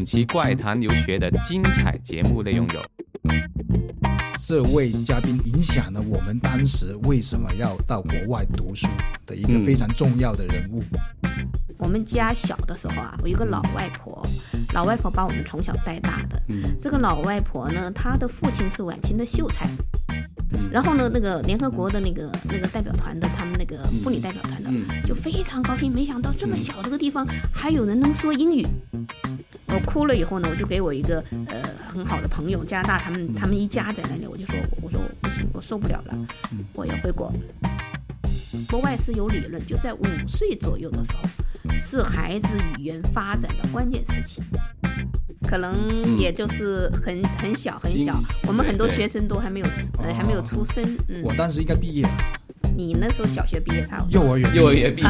本期怪谈留学的精彩节目内容有：这位嘉宾影响了我们当时为什么要到国外读书的一个非常重要的人物。我们家小的时候啊，我有个老外婆，老外婆把我们从小带大的。这个老外婆呢，她的父亲是晚清的秀才，然后呢，那个联合国的那个代表团的，他们那个妇女代表团的，就非常高兴，没想到这么小这个地方还有人能说英语。我哭了以后呢，我就给我一个很好的朋友，加拿大他们一家在那里，我就说，我不行，我受不了了，我要回国。国外是有理论，就在5岁左右的时候，是孩子语言发展的关键时期。可能也就是很小，我们很多学生都还没有出生。我当时应该毕业了。你那时候小学毕业，幼儿园毕业。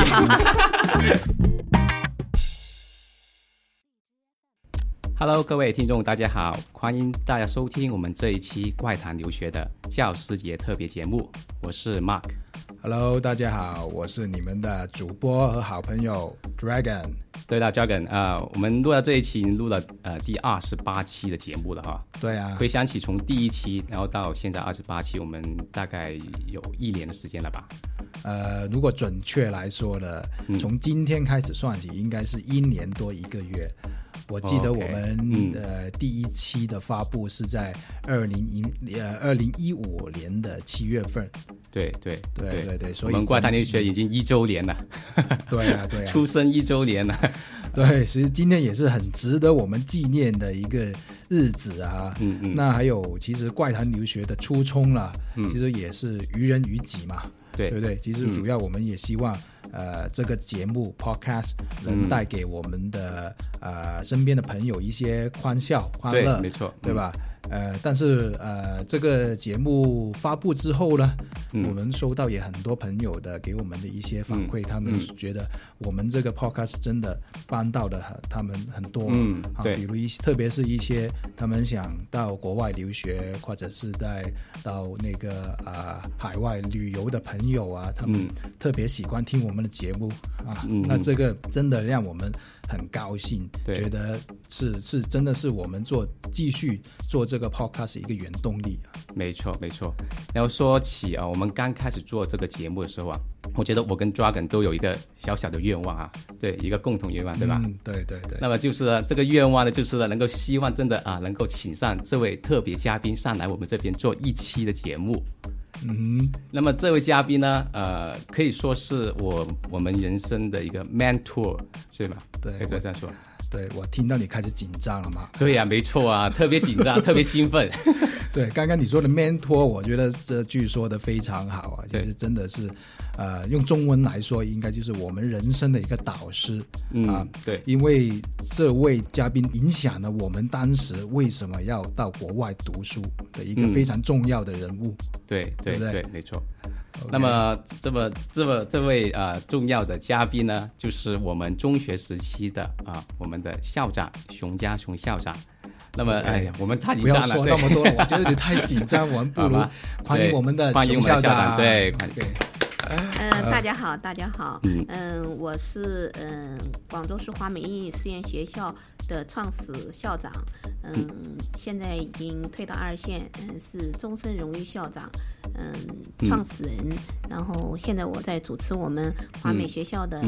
Hello， 各位听众，大家好，欢迎大家收听我们这一期《怪谈留学》的教师节特别节目，我是 Mark。Hello， 大家好，我是你们的主播和好朋友 Dragon。对了 ，Dragon， 我们录到这一期，录了第28期的节目了哈。对啊。回想起从第1期，然后到现在28期，我们大概有1年的时间了吧？如果准确来说呢，从今天开始算起，应该是1年多1个月。我记得我们第1期的发布是在2015年的7月份。对，所以我们怪谈留学已经1周年了。对啊，出生1周年了。对，其实今天也是很值得我们纪念的一个日子啊。那还有，其实怪谈留学的初衷啦，其实也是于人于己嘛。对，其实主要我们也希望这个节目 podcast 能带给我们的身边的朋友一些欢笑欢乐。对，没错，对吧？但是这个节目发布之后呢，我们收到也很多朋友的给我们的一些反馈，他们觉得我们这个 podcast 真的帮到了他们很多。比如特别是一些他们想到国外留学或者是到那个海外旅游的朋友啊，他们特别喜欢听我们的节目啊。那这个真的让我们很高兴，觉得是真的是我们继续做这个 podcast 一个原动力。没错。然后说起我们刚开始做这个节目的时候啊，我觉得我跟 Dragon 都有一个小小的愿望啊，对，一个共同愿望，对吧？对。那么就是这个愿望呢，就是能够希望真的能够请上这位特别嘉宾上来我们这边做1期的节目。那么这位嘉宾呢，可以说是我们人生的一个 mentor， 是吧？对，可以这样说。对，我听到你开始紧张了嘛？对呀，没错啊，特别紧张，特别兴奋。对，刚刚你说的 mentor， 我觉得这句说的非常好啊，就是真的是，用中文来说，应该就是我们人生的一个导师。对，因为这位嘉宾影响了我们当时为什么要到国外读书的一个非常重要的人物。对，没错。那么这位重要的嘉宾呢，就是我们中学时期的我们的校长熊家熊校长。那么我们太紧张了，不要说那么多了，我觉得你太紧张，我们不如欢迎我们的熊校长。对，欢迎。大家好，我是广州市华美英语实验学校的创始校长，现在已经退到2线，是终身荣誉校长，创始人，然后现在我在主持我们华美学校的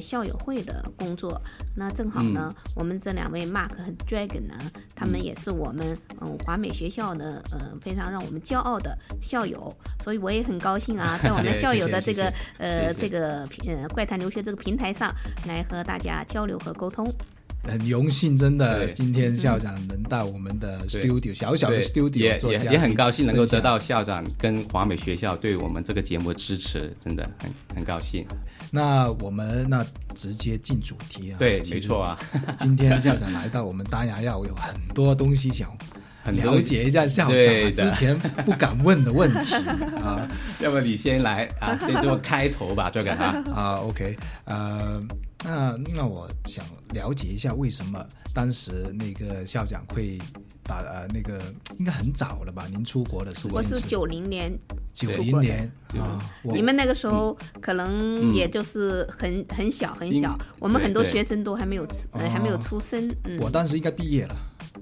校友会的工作。那正好呢，我们这2位 Mark 和 Dragon 呢，他们也是我们华美学校的非常让我们骄傲的校友，所以我也很高兴啊，在我们校友的这个怪谈留学这个平台上来和大家交流和沟通。很荣幸，真的，今天校长能到我们的 studio 小的 studio 做嘉宾，也很高兴能够得到校长跟华美学校对我们这个节目的支持，真的很高兴。那我们直接进主题啊。对，没错啊。今天校长来到我们当然要有很多东西想了解一下校长之前不敢问的问题啊。要不你先来先做开头吧，这个OK。那我想了解一下，为什么当时那个校长会打那个应该很早了吧？您出国的时候？我是90年，90年啊，你们那个时候可能也就是很小很小，我们很多学生都还没有出生。我当时应该毕业了。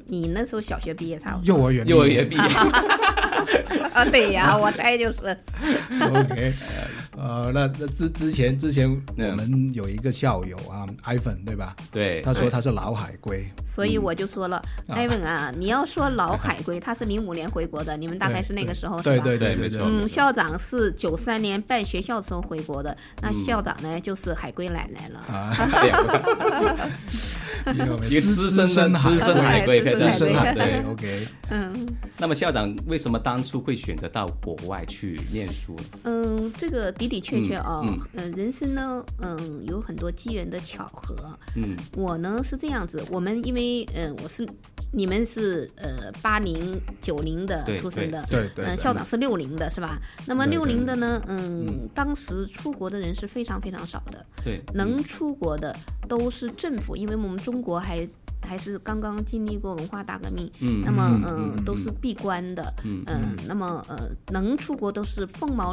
你那时候小学毕业，幼儿园毕业。啊，对呀，我猜就是。OK， 那之前我们有一个校友啊 ，Ivan 对吧？对，他说他是老海归，所以我就说了 ，Ivan 啊，你要说老海归，他是05年回国的，你们大概是那个时候是吧？对，没错。校长是93年办学校的时候回国的，那校长呢就是海归奶奶了。啊，一个资深海归，对 ，OK。那么校长为什么当初会选择到国外去念书？这个的确确啊，人生呢，有很多机缘的巧合。我呢是这样子，我们因为你们是80、90的出生的，对，校长是60的是吧？那么60的呢，当时出国的人是非常非常少的，对，能出国的都是政府，因为我们中国还是刚刚经历过文化大革命，那么都是闭关的，那么能出国都是凤毛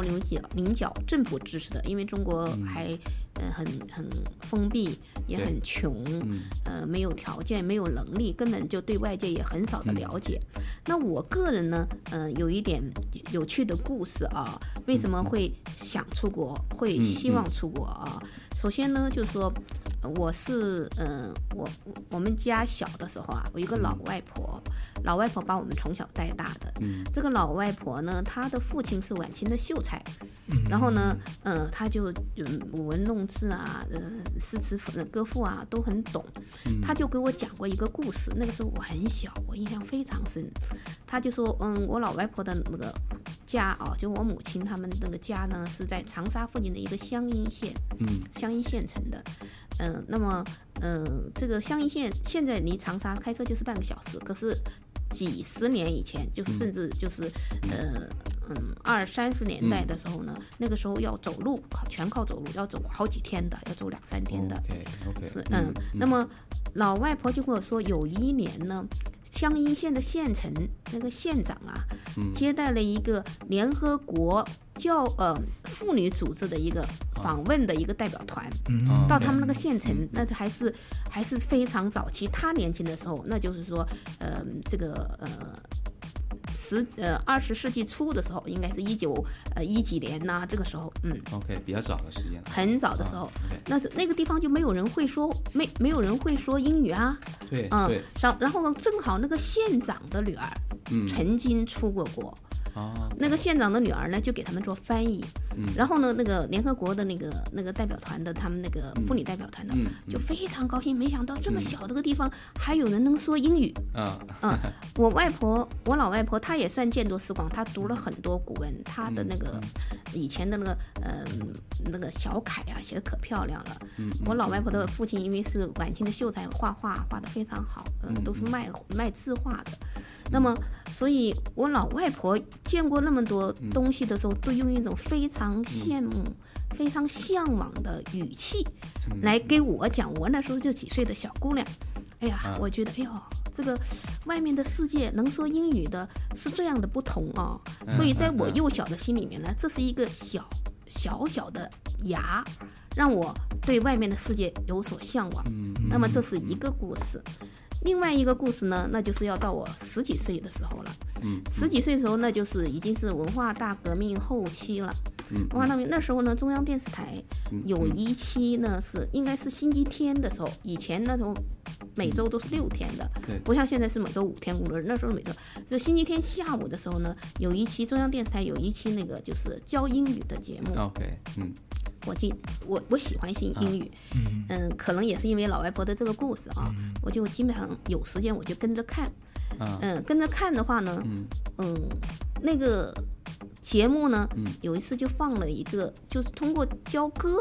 麟角，政府支持的，因为中国还很封闭，也很穷，没有条件，没有能力，根本就对外界也很少的了解。那我个人呢，有一点有趣的故事啊，为什么会想出国，会希望出国啊？首先呢，就是说我是我们家小的时候啊，我有个老外婆，老外婆把我们从小带大的。这个老外婆呢，她的父亲是晚清的秀才，然后呢，她就舞文弄字啊，诗词歌赋啊都很懂。她就给我讲过一个故事，那个时候我很小，我印象非常深。她就说，我老外婆的那个家啊，就我母亲他们那个家呢，是在长沙附近的一个湘阴县，湘阴县城的。那么，这个湘阴县现在离长沙开车就是半个小时，可是几十年以前，就甚至就是20-30年代的时候呢，那个时候要走路，全靠走路，要走好几天的，要走2-3天的。OK， 是那么老外婆就跟我说，有一年呢，湘阴县的县城那个县长啊，接待了一个联合国妇女组织的一个访问的一个代表团，到他们那个县城，那就还是非常早期，他年轻的时候，那就是说，这个20世纪初的时候，应该是19几年呐，这个时候，OK， 比较早的时间，很早的时候，那个地方就没有人会说英语啊，对，然后正好那个县长的女儿，曾经出过国。那个县长的女儿呢，就给他们做翻译，然后呢，那个联合国的那个代表团的，他们那个妇女代表团的，就非常高兴，没想到这么小的个地方还有人能说英语。我老外婆她也算见多识广，她读了很多古文，她的那个以前的那个小楷啊，写的可漂亮了。我老外婆的父亲因为是晚清的秀才，画画画的非常好，都是卖字画的。那么，所以我老外婆见过那么多东西的时候，都用一种非常羡慕、非常向往的语气来给我讲。我那时候就几岁的小姑娘，哎呀，我觉得，哎呦，这个外面的世界能说英语的是这样的不同啊！所以在我幼小的心里面呢，这是一个小小的芽，让我对外面的世界有所向往。那么这是一个故事。另外一个故事呢，那就是要到我10几岁的时候了。10几岁的时候，那就是已经是文化大革命后期了。文化大革命那时候呢，中央电视台有一期呢是应该是星期天的时候，以前那种每周都是6天的，不像现在是每周5天工作日。那时候每周就星期天下午的时候呢，有一期中央电视台有一期那个就是教英语的节目。OK， 我喜欢英语，可能也是因为老外婆的这个故事啊，我就基本上有时间我就跟着看，跟着看的话呢，那个节目呢，有一次就放了一个，就是通过教歌，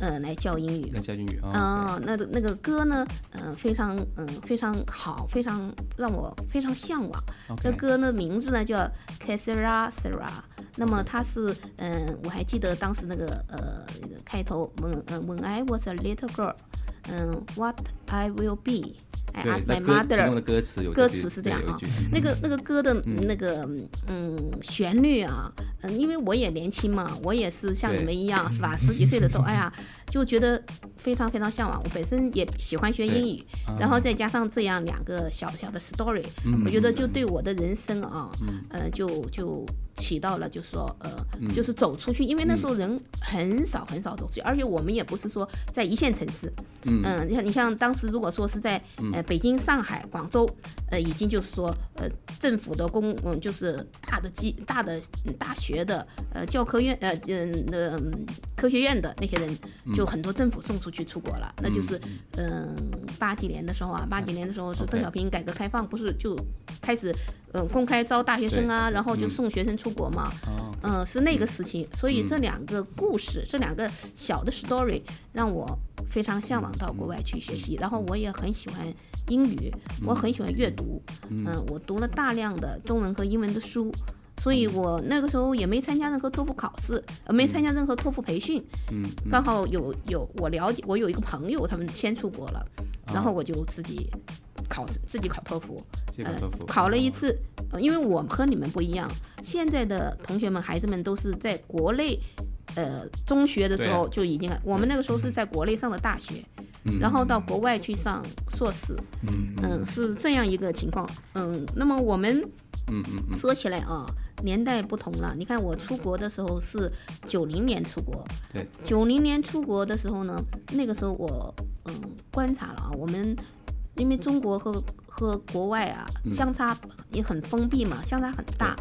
来教英语，那个歌呢，非常好，非常让我非常向往。这歌呢名字呢叫 Que Sera, Sera。那么它是，我还记得当时那个开头 ，When I was a little girl，What I will be。I asked my mother。 其中的歌词有歌词是这样啊，那个歌的那个旋律啊，因为我也年轻嘛，我也是像你们一样是吧？10几岁的时候，哎呀，就觉得非常非常向往。我本身也喜欢学英语，然后再加上这样2个小小的 story， 我觉得就对我的人生啊，就起到了，就是说就是走出去，因为那时候人很少很少走出去，而且我们也不是说在1线城市，你像当时如果说是在北京、上海、广州，已经就是说政府的就是大的大学的教科院科学院的那些人，就很多政府送出去出国了，那就是80年的时候是邓小平改革开放，不是就开始公开招大学生啊，然后就送学生出国嘛，是那个事情。所以这2个故事，这2个小的 story 让我非常向往到国外去学习，然后我也很喜欢英语，我很喜欢阅读，我读了大量的中文和英文的书，所以我那个时候也没参加任何托福考试，没参加任何托福培训，刚好有我了解，我有一个朋友他们先出国了，然后我就自己考托福，考了1次，因为我和你们不一样，现在的同学们孩子们都是在国内中学的时候就已经，我们那个时候是在国内上的大学，然后到国外去上硕士，是这样一个情况。那么我们说起来啊，年代不同了。你看我出国的时候是90年出国，对，90年出国的时候呢，那个时候我观察了啊，我们因为中国和国外啊相差也很封闭嘛，相差很大。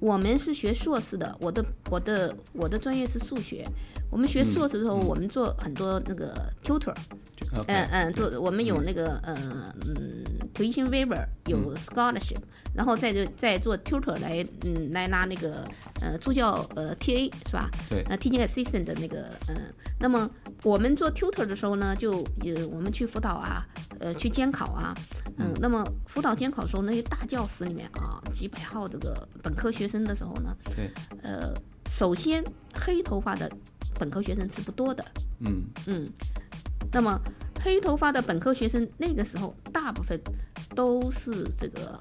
我们是学硕士的，我的专业是数学。我们学硕士的时候，我们做很多那个 tutor， 我们有那个tuition waiver， 有 scholarship， 然后再做 tutor 来拿那个助教TA 是吧？对，teaching assistant 的那个那么我们做 tutor 的时候呢，就我们去辅导啊，去监考啊，那么辅导监考的时候，那些大教室里面啊，几百号这个本科学生的时候呢，对，首先黑头发的本科学生是不多的，那么黑头发的本科学生那个时候大部分都是这个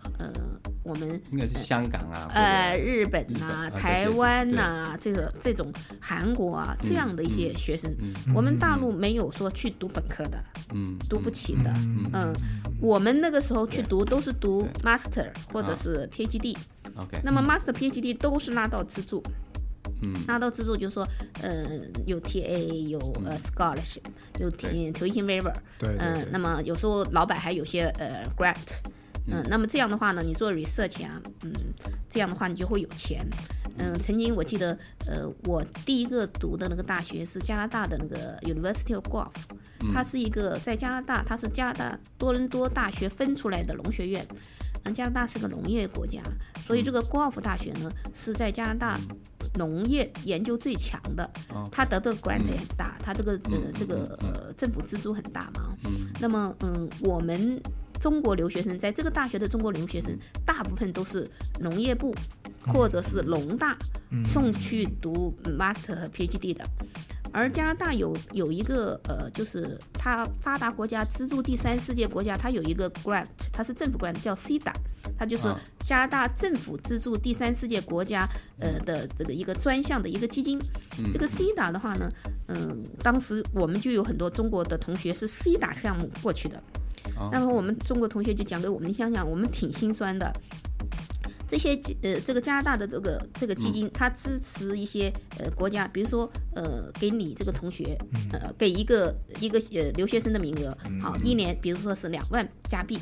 我们应该是香港啊，日本啊，台湾啊，这种韩国啊，这样的一些学生，我们大陆没有说去读本科的，读不起的，我们那个时候去读都是读 master 或者是 PhD，那么 master PhD 都是拿到资助。拿到资助就是说，有 TA， 有scholarship， 有tuition waiver， 那么有时候老板还有些grant， 那么这样的话呢，你做 research 啊，这样的话你就会有钱。曾经我记得，我第1个读的那个大学是加拿大的那个 University of Guelph， 它是一个在加拿大，它是加拿大多伦多大学分出来的农学院。加拿大是个农业国家，所以这个Guelph大学呢是在加拿大农业研究最强的，他得的 grant 也很大，他这个政府支出很大嘛。那么我们中国留学生在这个大学的中国留学生，大部分都是农业部或者是农大送去读 master 和 PhD 的。而加拿大有一个就是它发达国家资助第三世界国家，它有一个 grant， 它是政府 grant， 叫 CIDA， 它就是加拿大政府资助第三世界国家的这个一个专项的一个基金。这个 CIDA 的话呢，当时我们就有很多中国的同学是 CIDA 项目过去的，那么我们中国同学就讲给我们，你想想我们挺心酸的。这些这个加拿大的这个基金，它支持一些国家，比如说给你这个同学给一个留学生的名额，好，1年，比如说是2万加币，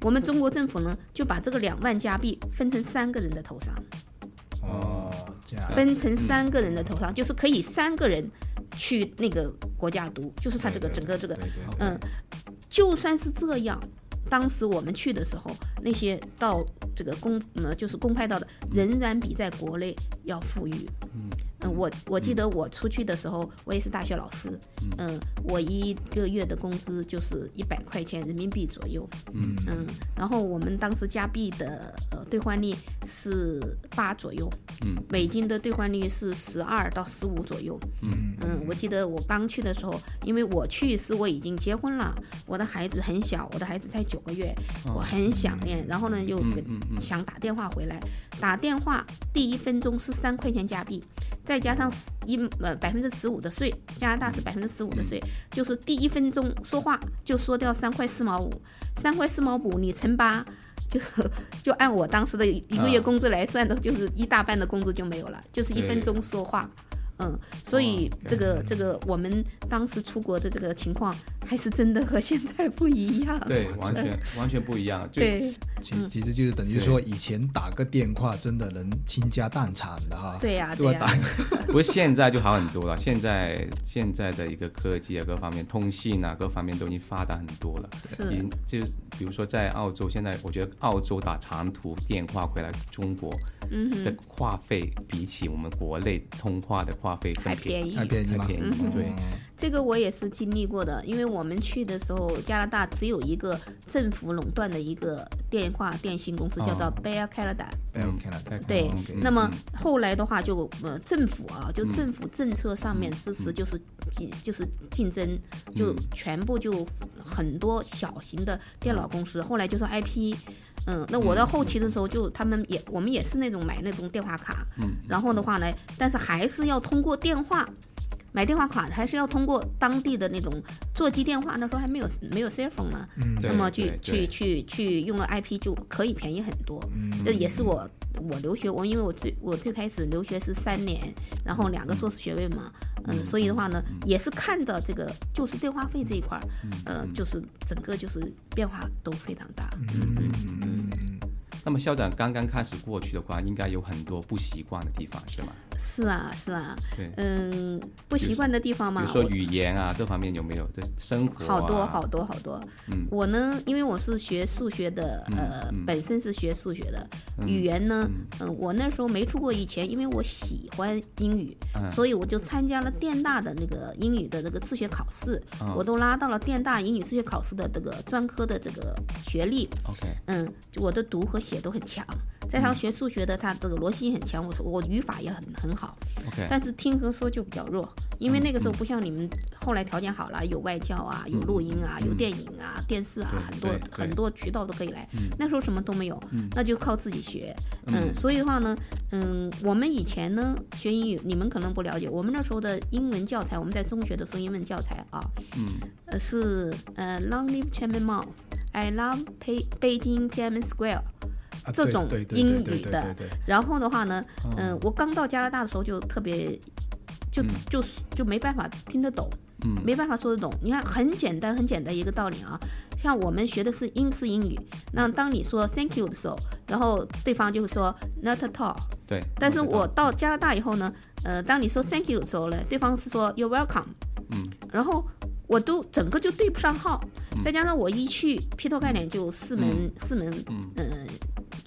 我们中国政府呢就把这个2万加币分成3个人的头上，分成3个人的头上，就是可以3个人去那个国家读，就是它这个整个这个就算是这样。当时我们去的时候，那些到这个就是公派到的，仍然比在国内要富裕。我记得我出去的时候，我也是大学老师，我1个月的工资就是100块钱人民币左右，然后我们当时加币的兑换率是8左右，美金的兑换率是12到15左右，我记得我刚去的时候，因为我去是我已经结婚了，我的孩子很小，我的孩子才9个月，我很想念，然后呢又想打电话回来，打电话第一分钟是3块钱加币，再加上15%的税，加拿大是15%的税，就是第一分钟说话就说掉3块4毛5，3块4毛5你乘8，就按我当时的1个月工资来算的，就是1大半的工资就没有了，就是1分钟说话。所以这个我们当时出国的这个情况还是真的和现在不一样。对，完全不一样。对，其实就是等于说以前打个电话真的能倾家荡产的哈。对呀，对呀。不过现在就好很多了，现在的一个科技啊，各方面通信啊，各方面都已经发达很多了。就比如说在澳洲，现在我觉得澳洲打长途电话回来中国的话费，比起我们国内通话的话费还便宜，还便宜。对，这个我也是经历过的，因为我们去的时候，加拿大只有一个政府垄断的一个电话电信公司，叫做 Bell Canada。对，那么后来的话就政府啊，就政府政策上面支持就是竞争，就全部就很多小型的电脑公司，后来就说 IP。那我到后期的时候，就他们我们也是那种买那种电话卡，然后的话呢，但是还是要通过电话买电话卡，还是要通过当地的那种座机电话，那时候还没有 cell phone 呢，那么去用了 IP 就可以便宜很多。这也是我留学，因为我最开始留学是3年，然后2个硕士学位嘛，所以的话呢，也是看到这个就是电话费这一块，就是整个就是变化都非常大。那么校长刚刚开始过去的话，应该有很多不习惯的地方是吗？是啊。对，不习惯的地方嘛，比如说语言啊，各方面有没有？这生活、啊、好多。我呢，因为我是学数学的，本身是学数学的，语言呢，我那时候没出国以前，因为我喜欢英语，所以我就参加了电大的那个英语的这个自学考试，我都拿到了电大英语自学考试的这个专科的这个学历。OK， 我的读和写都很强，在他学数学的，他这个逻辑性很强，我语法也很好，但是听和说就比较弱，因为那个时候不像你们后来条件好了，有外教啊，有录音啊，有电影啊，电视啊，很多渠道都可以来，那时候什么都没有，那就靠自己学。所以的话呢，我们以前呢学英语，你们可能不了解，我们那时候的英文教材，我们在中学的时候英文教材啊，是Long Live Chairman Mao, I love Beijing Tiananmen Square。这种英语的，然后的话呢，我刚到加拿大的时候就特别，就没办法听得懂，没办法说得懂。你看，很简单一个道理啊，像我们学的是英式英语，那当你说 thank you 的时候，然后对方就会说 not at all。对。但是我到加拿大以后呢，当你说 thank you 的时候呢，对方是说 you're welcome。然后我都整个就对不上号，再加上我一去劈头盖脸就四门，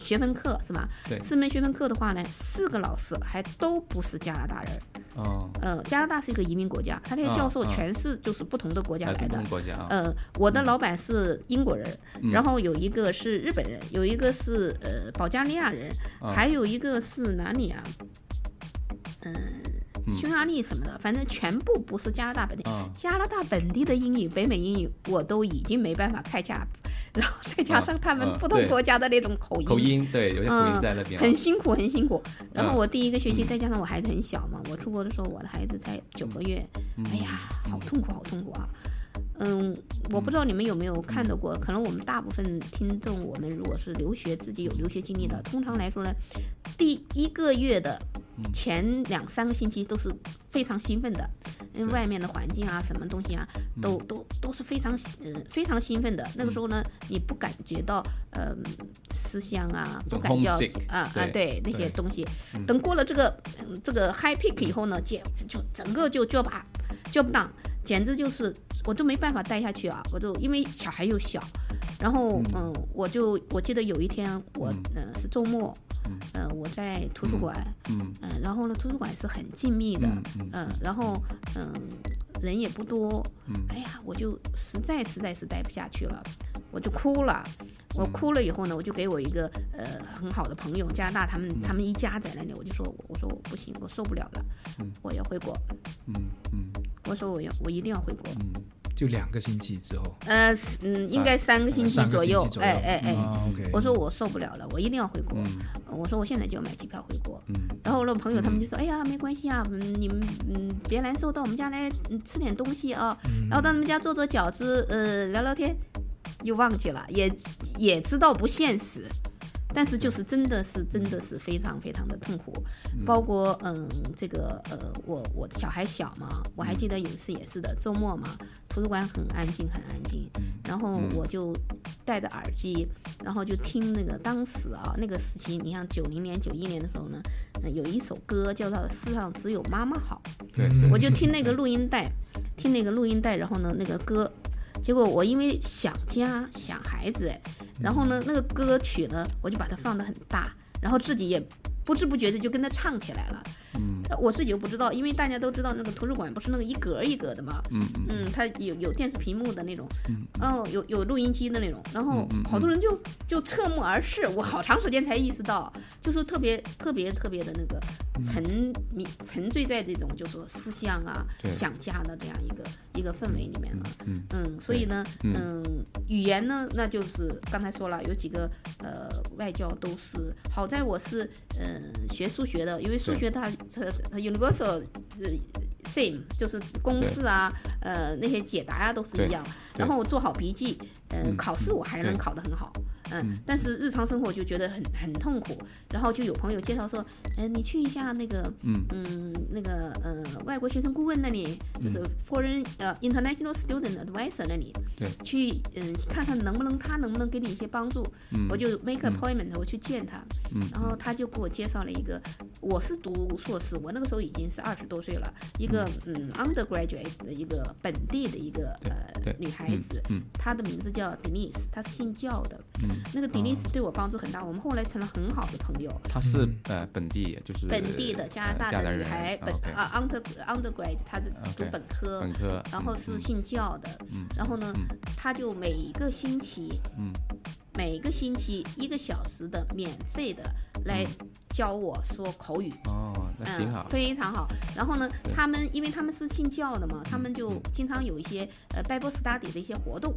学分课是吧？4门学分课的话呢，4个老师还都不是加拿大人。加拿大是一个移民国家，他那些教授全是就是不同的国家来的。我的老板是英国人，然后有一个是日本人，有一个是保加利亚人，还有一个是哪里啊？匈牙利什么的，反正全部不是加拿大本地。加拿大本地的英语、北美英语，我都已经没办法开价，然后再加上他们不同国家的那种口音，对，有些口音在那边，很辛苦。然后我第一个学期，再加上我孩子很小嘛，我出国的时候我的孩子才9个月，哎呀，好痛苦啊！我不知道你们有没有看到过，可能我们大部分听众，我们如果是留学，自己有留学经历的，通常来说呢，第一个月的前2-3个星期都是非常兴奋的，因为外面的环境啊，什么东西啊，都是非常兴奋的。那个时候呢，你不感觉到思乡啊，不感觉对那些东西。等过了这个 high peak 以后呢，就整个就 job down， 简直就是我都没办法待下去啊！我就因为小孩又小，然后我记得有一天我是周末。我在图书馆，然后呢，图书馆是很静谧的，然后人也不多，哎呀，我就实在是待不下去了，我就哭了。我哭了以后呢，我就给我一个很好的朋友，加拿大他们一家在那里，我就说我不行，我受不了了，我要回国。我说我一定要回国。嗯，就2个星期之后。应该3个星期左右。，我说我受不了了，我一定要回国。我说我现在就要买机票回国。然后我的朋友他们就说，哎呀，没关系啊，你们别难受，到我们家来吃点东西啊，然后到他们家做做饺子，聊聊天，又忘记了，也知道不现实。但是就是真的是非常非常的痛苦，包括我小孩小嘛，我还记得有一次也是的，周末嘛，图书馆很安静，然后我就戴着耳机，然后就听那个当时啊那个时期，你像90年91年的时候呢，有一首歌叫做《世上只有妈妈好》，对，我就听那个录音带，然后呢那个歌。结果我因为想家想孩子，然后呢那个歌曲呢我就把它放得很大，然后自己也不知不觉的就跟他唱起来了。我自己又不知道，因为大家都知道那个图书馆不是那个一格一格的嘛，它有电视屏幕的那种，有录音机的那种，然后好多人就侧目而视，我好长时间才意识到，就是特别的那个沉醉在这种就是思乡啊想家的这样一个氛围里面了。所以呢语言呢那就是刚才说了有几个外教都是，好在我是学数学的，因为数学它 universal same 就是公式啊那些解答啊都是一样，然后我做好笔记，考试我还能考得很好，但是日常生活就觉得很痛苦。然后就有朋友介绍说，你去一下那个外国学生顾问那里，就是 foreign international student advisor 那里，去看看他能不能给你一些帮助。我就 make appointment，我去见他，然后他就给我介绍了一个，我是读硕士，我那个时候已经是20多岁了，一个undergraduate 的一个本地的一个女孩子，她的名字叫 Denise， 她是信教的。那个 Denise 对我帮助很大，我们后来成了很好的朋友。她是本地的加拿大的女孩，undergrad， 她是读本科，然后是信教的，然后呢，她就每一个星期1个小时的免费的来教我说口语。那挺好，非常好。然后呢，因为他们是信教的嘛，他们就经常有一些Bible study 的一些活动，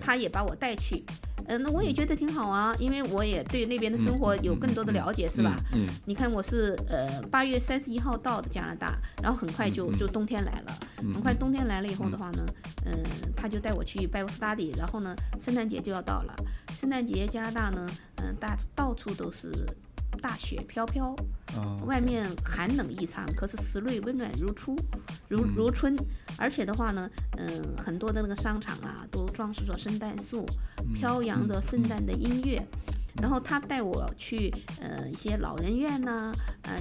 他也把我带去。那我也觉得挺好啊，因为我也对那边的生活有更多的了解，是吧？你看我是8月31号到的加拿大，然后很快就冬天来了，很快冬天来了以后的话呢，他就带我去 Bible Study， 然后呢，圣诞节就要到了，圣诞节加拿大呢，到处都是大雪飘飘，外面寒冷异常，可是室内温暖如初，如春。而且的话呢，很多的那个商场啊，都装饰着圣诞树，飘扬着圣诞的音乐。然后他带我去一些老人院呐，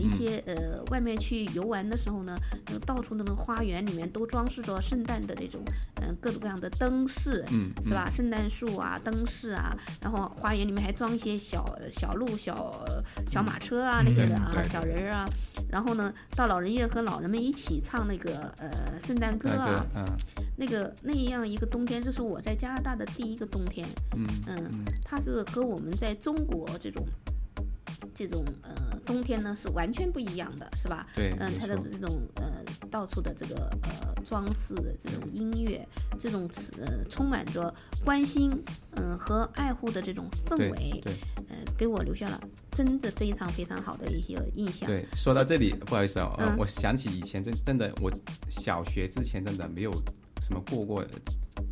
一些外面去游玩的时候呢，到处的那个花园里面都装饰着圣诞的这种各种各样的灯饰，是吧？圣诞树啊，灯饰啊，然后花园里面还装一些小路、小马车啊那些的啊，小人啊。然后呢，到老人院和老人们一起唱那个圣诞歌啊，那样一个冬天，这是我在加拿大的第一个冬天。它是和我们在中国这种冬天呢是完全不一样的，是吧？对，它的这种到处的这个装饰的这种音乐，这种充满着关心和爱护的这种氛围，给我留下了真的非常非常好的一些印象。对，说到这里，不好意思啊，我想起以前真的我小学之前真的没有什么过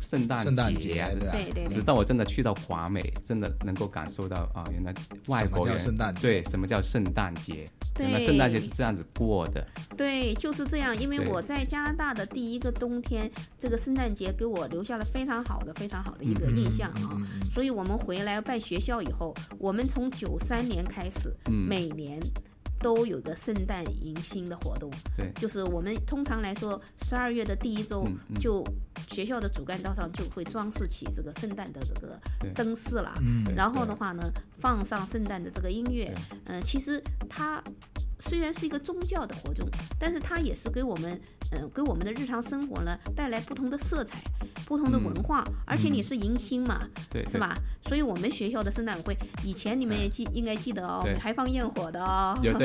圣诞节啊，对，直到我真的去到华美，真的能够感受到啊，原来外国人什么叫圣诞节，原来圣诞节是这样子过的。对，就是这样。因为我在加拿大的第一个冬天，这个圣诞节给我留下了非常好的一个印象啊。所以我们回来办学校以后，我们从93年开始，每年都有个圣诞迎新的活动，对，就是我们通常来说12月的第一周，就学校的主干道上就会装饰起这个圣诞的这个灯饰了，然后的话呢，放上圣诞的这个音乐，其实它虽然是一个宗教的活动，但是它也是给我们，给我们的日常生活呢带来不同的色彩、不同的文化，而且你是迎新嘛，对，是吧？所以我们学校的圣诞舞会，以前你们也应该记得哦，还放焰火的哦，有，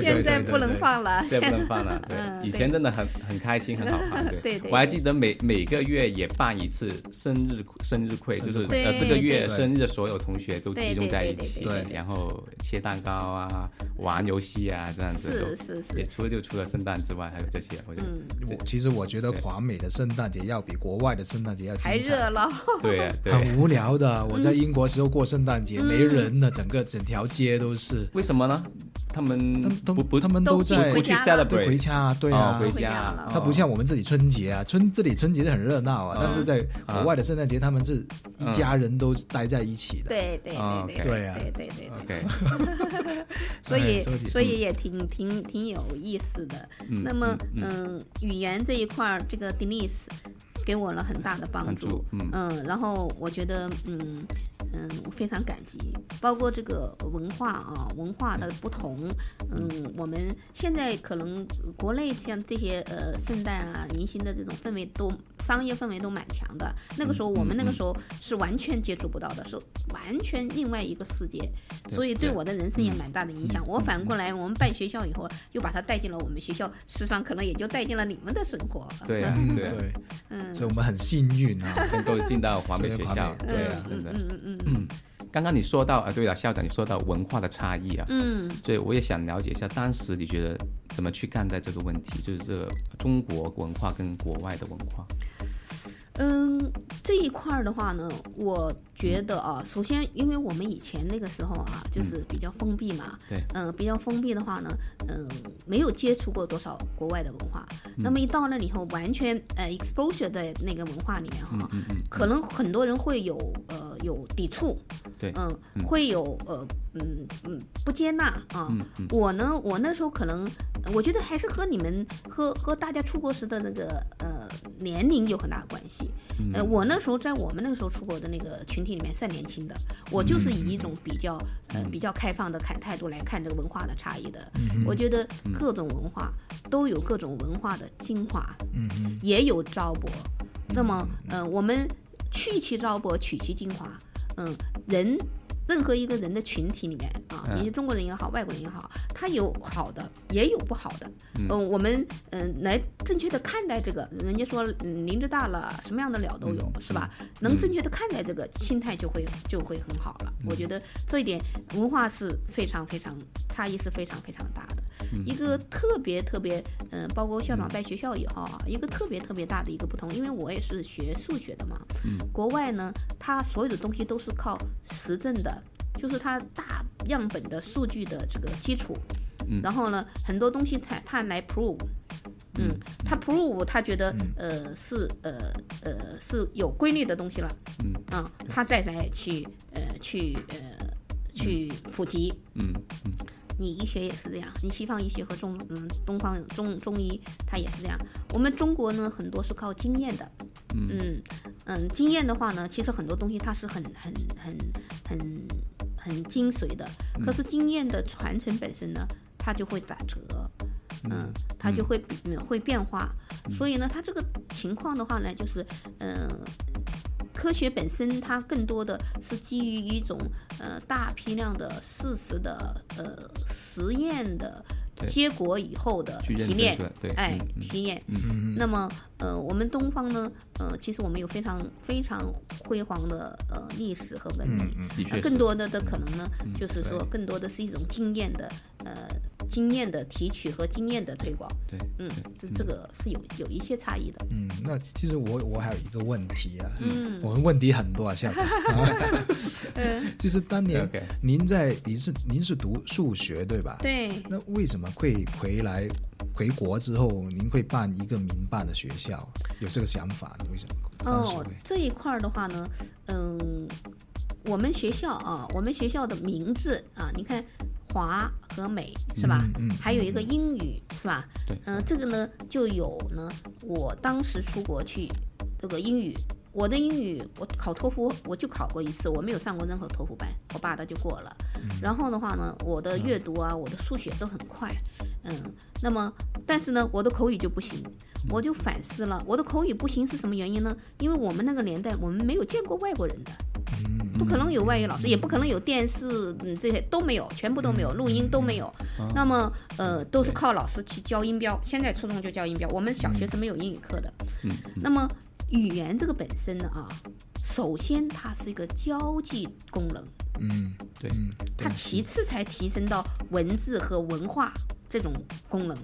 现在不能放了，现在不能放了，对，以前真的很开心，很好玩，对，我还记得每个月也办一次生日会，就是这个月生日的所有同学都集中在一起，对，然后切蛋糕啊，玩游戏啊，这样子，是，也除了圣诞之外还有这些，其实我觉得华美的圣诞节要比国外的圣诞节要精彩，还热闹，对，很无聊的。我在英国时候过圣诞节没人的，整条街都是，为什么呢？他们都在不去 celebrate， 回家，对啊，回家。他不像我们这里春节啊，这里春节很热闹啊，但是在国外的圣诞节他们是一家人都待在一起的，对，所以也挺有意思的。那么语言这一块，这个 Denise 给我了很大的帮助，然后我觉得我非常感激，包括这个文化的不同，我们现在可能国内像这些圣诞啊、迎新的这种氛围都商业氛围都蛮强的，那个时候我们那个时候是完全接触不到的，是完全另外一个世界，所以对我的人生也蛮大的影响。我反过来，我们办学校以后又把它带进了我们学校，事实上可能也就带进了你们的生活。对啊，对，所以我们很幸运啊，能够进到华美学校。对啊，真的。刚刚你说到啊，对了，校长你说到文化的差异啊，所以我也想了解一下，当时你觉得怎么去看待这个问题，就是这个中国文化跟国外的文化？这一块的话呢，我觉得啊，首先因为我们以前那个时候啊，就是比较封闭嘛，对，比较封闭的话呢，没有接触过多少国外的文化，那么一到那里以后，完全exposure 在那个文化里面哈，可能很多人会有抵触，对，会有不接纳啊。我呢，我那时候可能我觉得还是和你们和大家出国时的那个年龄有很大关系。我那时候在我们那个时候出国的那个群体里面算年轻的，我就是以一种比较开放的态度来看这个文化的差异的。我觉得各种文化都有各种文化的精华，也有糟粕。那么，我们去其糟粕，取其精华。任何一个人的群体里面啊，你是中国人也好，外国人也好，他有好的，也有不好的。我们来正确的看待这个。人家说林子大了，什么样的鸟都有，是吧？能正确的看待这个，心态就会很好了。我觉得这一点文化是非常非常差异是非常非常大的。一个特别特别包括校长在学校以后啊，一个特别特别大的一个不同，因为我也是学数学的嘛。国外呢，它所有的东西都是靠实证的。就是它大样本的数据的这个基础，然后呢，很多东西它来 prove，它 prove 它觉得是有规律的东西了，它再来去普及，你医学也是这样，你西方医学和东方中医它也是这样。我们中国呢，很多是靠经验的，经验的话呢，其实很多东西它是很精髓的，可是经验的传承本身呢，它就会打折，它就会变化，所以呢，它这个情况的话呢，就是科学本身它更多的是基于一种大批量的事实的实验的结果以后的提炼，提炼。那么我们东方呢，其实我们有非常非常辉煌的历史和文明，更多的可能呢，就是说更多的是一种经验的提取和经验的推广，这个是有一些差异的。那其实我还有一个问题啊，我们问题很多啊，校长。就是当年您是读数学对吧？对。那为什么会回国之后您会办一个民办的学校？有这个想法？为什么？这一块的话呢，我们学校啊，我们学校的名字啊，你看。华和美是吧？还有一个英语是吧？这个呢就有呢。我当时出国去这个英语，我的英语，我考托福我就考过一次，我没有上过任何托福班，我爸他就过了。然后的话呢，我的阅读啊，我的数学都很快，那么但是呢，我的口语就不行。我就反思了，我的口语不行是什么原因呢？因为我们那个年代，我们没有见过外国人的，不可能有外语老师，也不可能有电视，这些都没有，全部都没有，录音都没有。那么都是靠老师去教音标，现在初中就教音标，我们小学是没有英语课的。那么语言这个本身呢啊，首先它是一个交际功能，对，它其次才提升到文字和文化这种功能。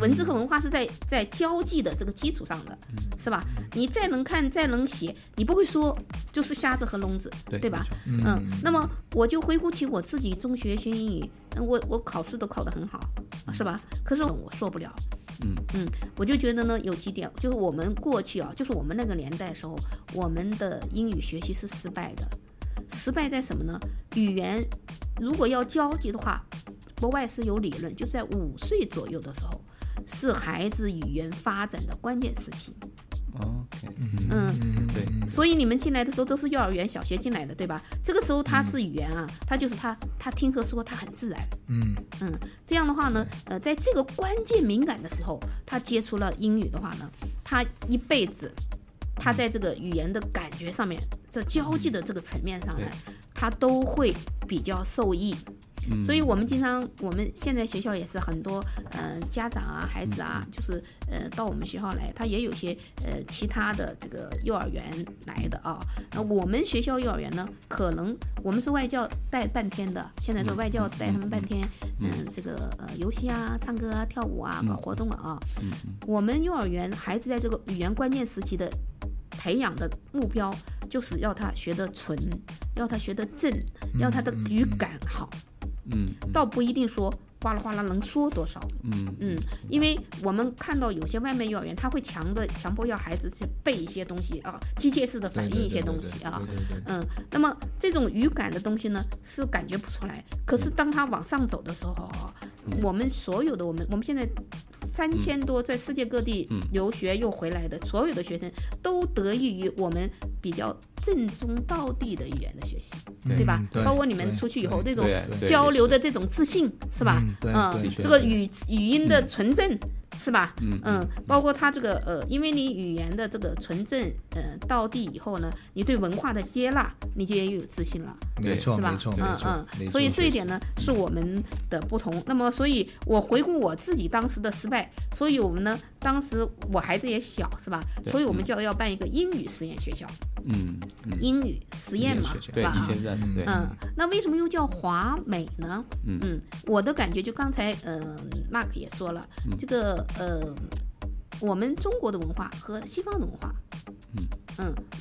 文字和文化是在交际的这个基础上的，是吧？你再能看再能写，你不会说就是瞎子和聋子， 对吧？那么我就回顾起我自己中学学英语，我考试都考得很好，是吧？可是我受不了。我就觉得呢，有几点，就是我们过去啊，就是我们那个年代的时候，我们的英语学习是失败的。失败在什么呢？语言如果要交际的话，国外是有理论，就在5岁左右的时候，是孩子语言发展的关键时期。Okay. 对。所以你们进来的时候都是幼儿园、小学进来的，对吧？这个时候他是语言啊，他就是他听和说，他很自然。这样的话呢，在这个关键敏感的时候，他接触了英语的话呢，他一辈子，他在这个语言的感觉上面，这交际的这个层面上呢，他都会比较受益。所以我们经常，我们现在学校也是很多家长啊、孩子啊，就是到我们学校来，他也有些其他的这个幼儿园来的啊。那我们学校幼儿园呢，可能我们是外教带半天的，现在的外教带他们半天，这个游戏啊、唱歌啊、跳舞啊、搞活动啊。我们幼儿园孩子在这个语言关键时期的培养的目标，就是要他学得纯，要他学得正，要他的语感好。倒不一定说哗啦哗啦能说多少，因为我们看到有些外面幼儿园，他会强迫要孩子去背一些东西啊，机械式的反应一些东西啊，那么这种语感的东西呢，是感觉不出来。可是当他往上走的时候啊，我们所有的我们现在3000多在世界各地留学又回来的所有的学生，都得益于我们比较正宗道地的语言的学习，对吧？包括你们出去以后这种交流的这种自信，是吧？这个语音的纯正，是吧？包括他这个因为你语言的这个纯正到地以后呢，你对文化的接纳，你就也有自信了，没错，是吧？没错。所以这一点呢，是我们的不同。那么，所以我回顾我自己当时的失败，所以我们呢，当时我孩子也小，是吧？所以我们就要办一个英语实验学校。英语实验嘛，对吧？那为什么又叫华美呢？我的感觉就刚才Mark 也说了，这个我们中国的文化和西方的文化，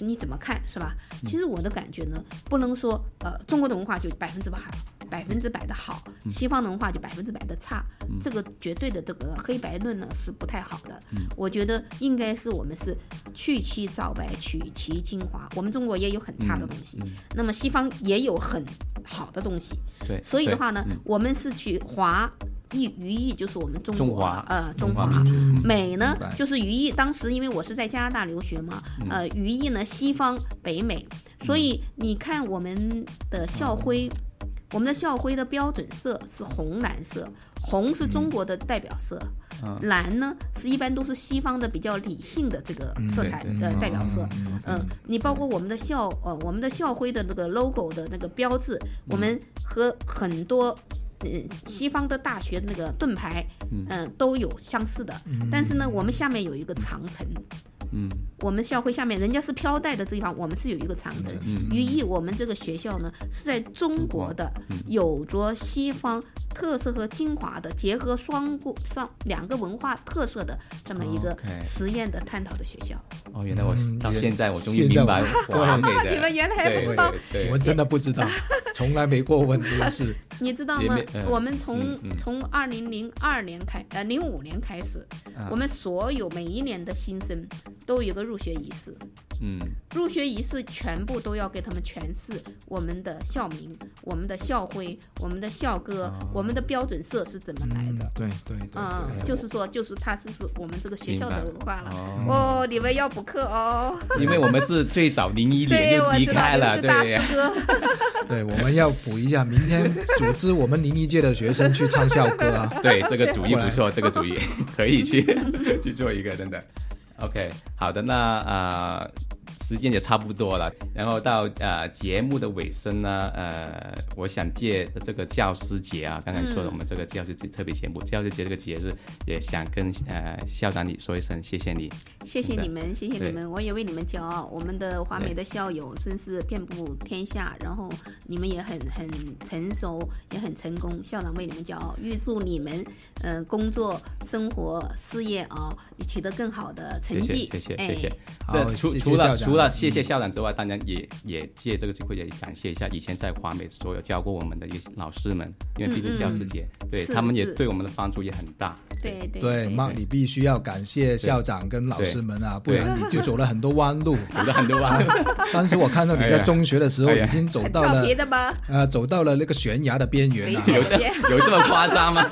你怎么看，是吧？其实我的感觉呢，不能说中国的文化就100%的好，西方的文化就100%的差，这个绝对的这个黑白论呢是不太好的。我觉得应该是我们是去其皂白，取其精华。我们中国也有很差的东西，那么西方也有很好的东西。对，所以的话呢，我们是去华。语义就是我们中华美呢就是语义。当时因为我是在加拿大留学嘛，语义呢西方北美，所以你看我们的校徽，我们的校徽的标准色是红蓝色，红是中国的代表色，蓝呢是一般都是西方的比较理性的这个色彩的代表色。你包括我们的校徽的那个 logo 的那个标志，我们和很多西方的大学那个盾牌，都有相似的，但是呢，我们下面有一个长城，我们校徽下面人家是飘带的地方，我们是有一个长城，寓意我们这个学校呢是在中国的有着西方特色和精华的，结合两个文化特色的这么一个实验的探讨的学校。原来我到现在我终于明白了，你们原来还不知道，我真的不知道，从来没过问多次。你知道吗？我们从2005年开始，我们所有每一年的新生。都有一个入学仪式，入学仪式全部都要给他们诠释我们的校名、我们的校徽、我们的校歌、我们的标准社是怎么来的。就是说，就是它是我们这个学校的文化了。你们要补课哦，因为我们是最早01年就离开了，对对，我们要补一下，明天组织我们01届的学生去唱校歌啊。对，这个主意不错，这个主意可以去做一个，真的。OK， 好的，那时间也差不多了，然后到节目的尾声呢，我想借这个教师节啊，刚才说的我们这个教师节特别节目，教师节这个节日，也想跟校长你说一声，谢谢你，谢谢你们，谢谢你们，我也为你们骄傲，我们的华美的校友真是遍布天下，然后你们也很成熟，也很成功，校长为你们骄傲，预祝你们工作、生活、事业啊，取得更好的成绩，谢谢，谢谢，谢谢。好，除了谢谢校长之外，当然也借这个机会也感谢一下以前在华美所有教过我们的老师们，因为毕竟教师节，对他们也对我们的帮助也很大。对 Mark， 你必须要感谢校长跟老师们啊，不然你就走了很多弯路，走了很多弯路。当时我看到你在中学的时候已经走到了，走到了那个悬崖的边缘了，有这么夸张吗？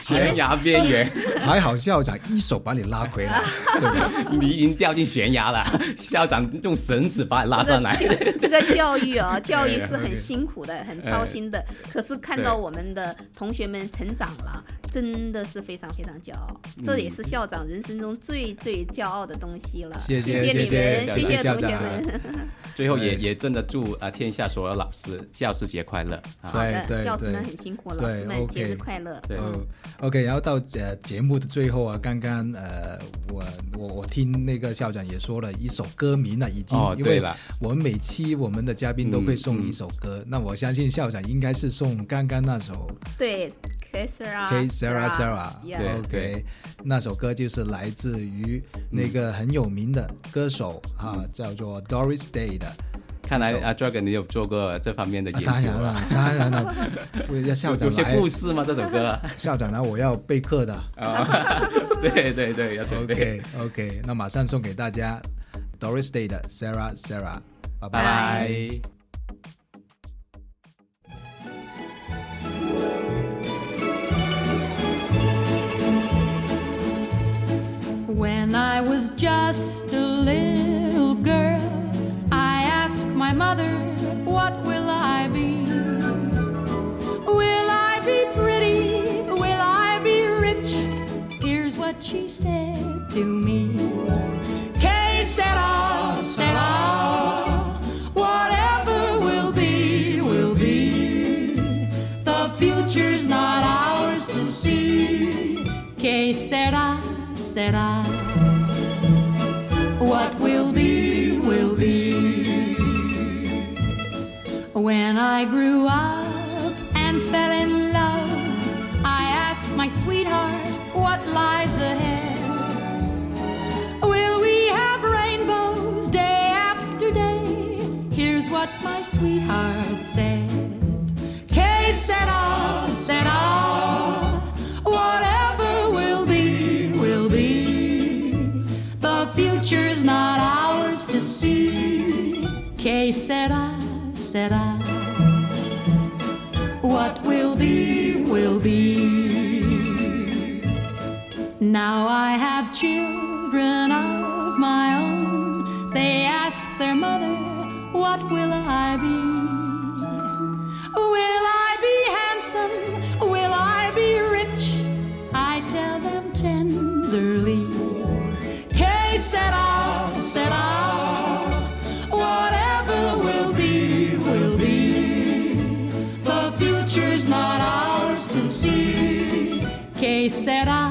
悬崖边缘，还好校长一手把你拉回来，对不对？你已经掉进悬崖了，校长用绳子把你拉上来。这个教育啊，教育是很辛苦的，很操心的。可是看到我们的同学们成长了，真的是非常非常骄傲。这也是校长人生中最最骄傲的东西了。谢谢你们，谢谢同学们。最后也真的祝天下所有老师教师节快乐。对，教师们很辛苦，老师们节日快乐。OK， 然后到节目的最后啊，刚刚我听那个校长也说了一首歌名。已经因为我们每期我们的嘉宾都会送一首歌，那我相信校长应该是送刚刚那首，对， Que Sera， Que Sera Sera， OK， 那首歌就是来自于那个很有名的歌手叫做 Doris Day 的。看来Dragon 你有做过这方面的研究。当然了有些故事吗？这首歌校长来我要备课的。对要准备。OK， 那马上送给大家Doris Day 的 Sera Sera， 拜拜。When I was just a little girl, I asked my mother, what will I be? Will I be pretty? Will I be rich? Here's what she said to me.Sera, Sera, whatever will be, the future's not ours to see, Que Sera, Sera, what will be, when I grew up and fell in love, I asked my sweetheart what lies ahead.What my sweetheart said, Que Sera, Sera, whatever will be, the future's not ours to see, Que Sera, Sera, what will be, now I have children of my own, they ask their mother,What will I be? Will I be handsome? Will I be rich? I tell them tenderly. Que Sera, Sera, whatever will be, the future's not ours to see. Que Sera,